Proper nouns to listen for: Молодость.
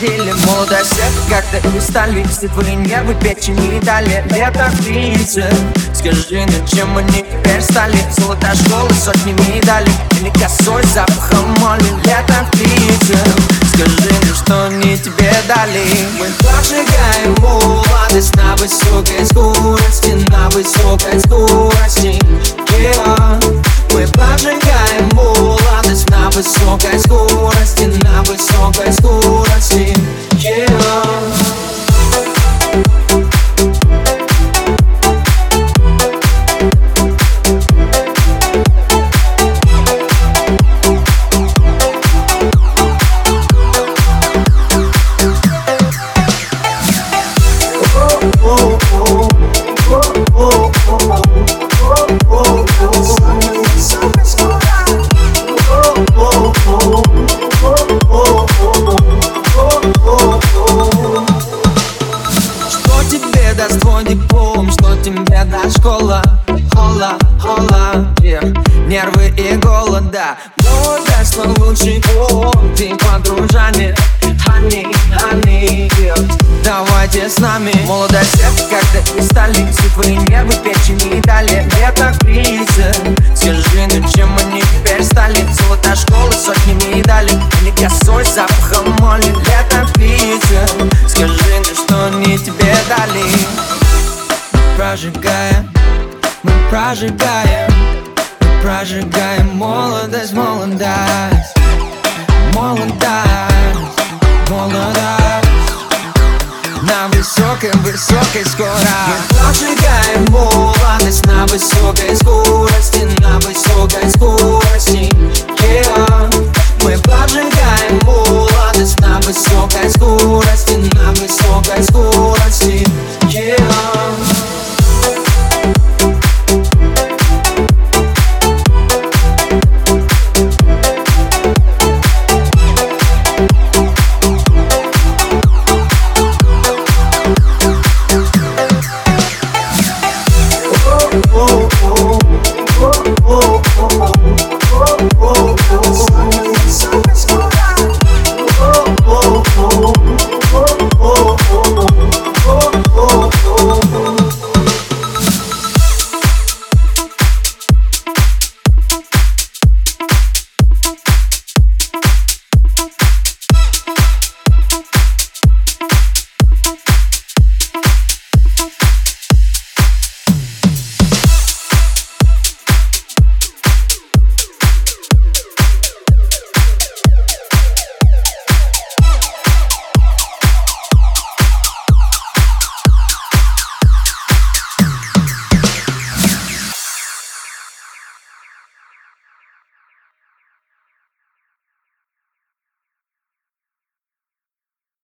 ходили молодосед, как-то и сталь висит, твои нервы, печень и далее. Лето кризис, скажи, на чем они теперь стали? Золотая школа, сотни медалей, или косой запахом моли. Лето кризис, скажи, ну что они тебе дали? Мы поджигаем молодость на высокой скорости, на высокой скорости, yeah. Мы поджигаем молодость на высокой скорости, на высокой скорости, yeah. Школа, холла, холла, нервы и голода. Молодость, но лучший опыт и подружане. Honey, honey, давайте с нами. Молодость, как-то и стали, все твои нервы, печень и далее. Лето кризис, скажи, ну чем они теперь стали? Золотая школа, сотни медалей, или косой запахом моли. Лето кризис, скажи, ну что они тебе дали? Прожигаем, мы прожигаем, мы прожигаем молодость, молодость, молодость, молодость. На высокой, высокой скорости мы прожигаем молодость на высокой скорости, на высокой скорости.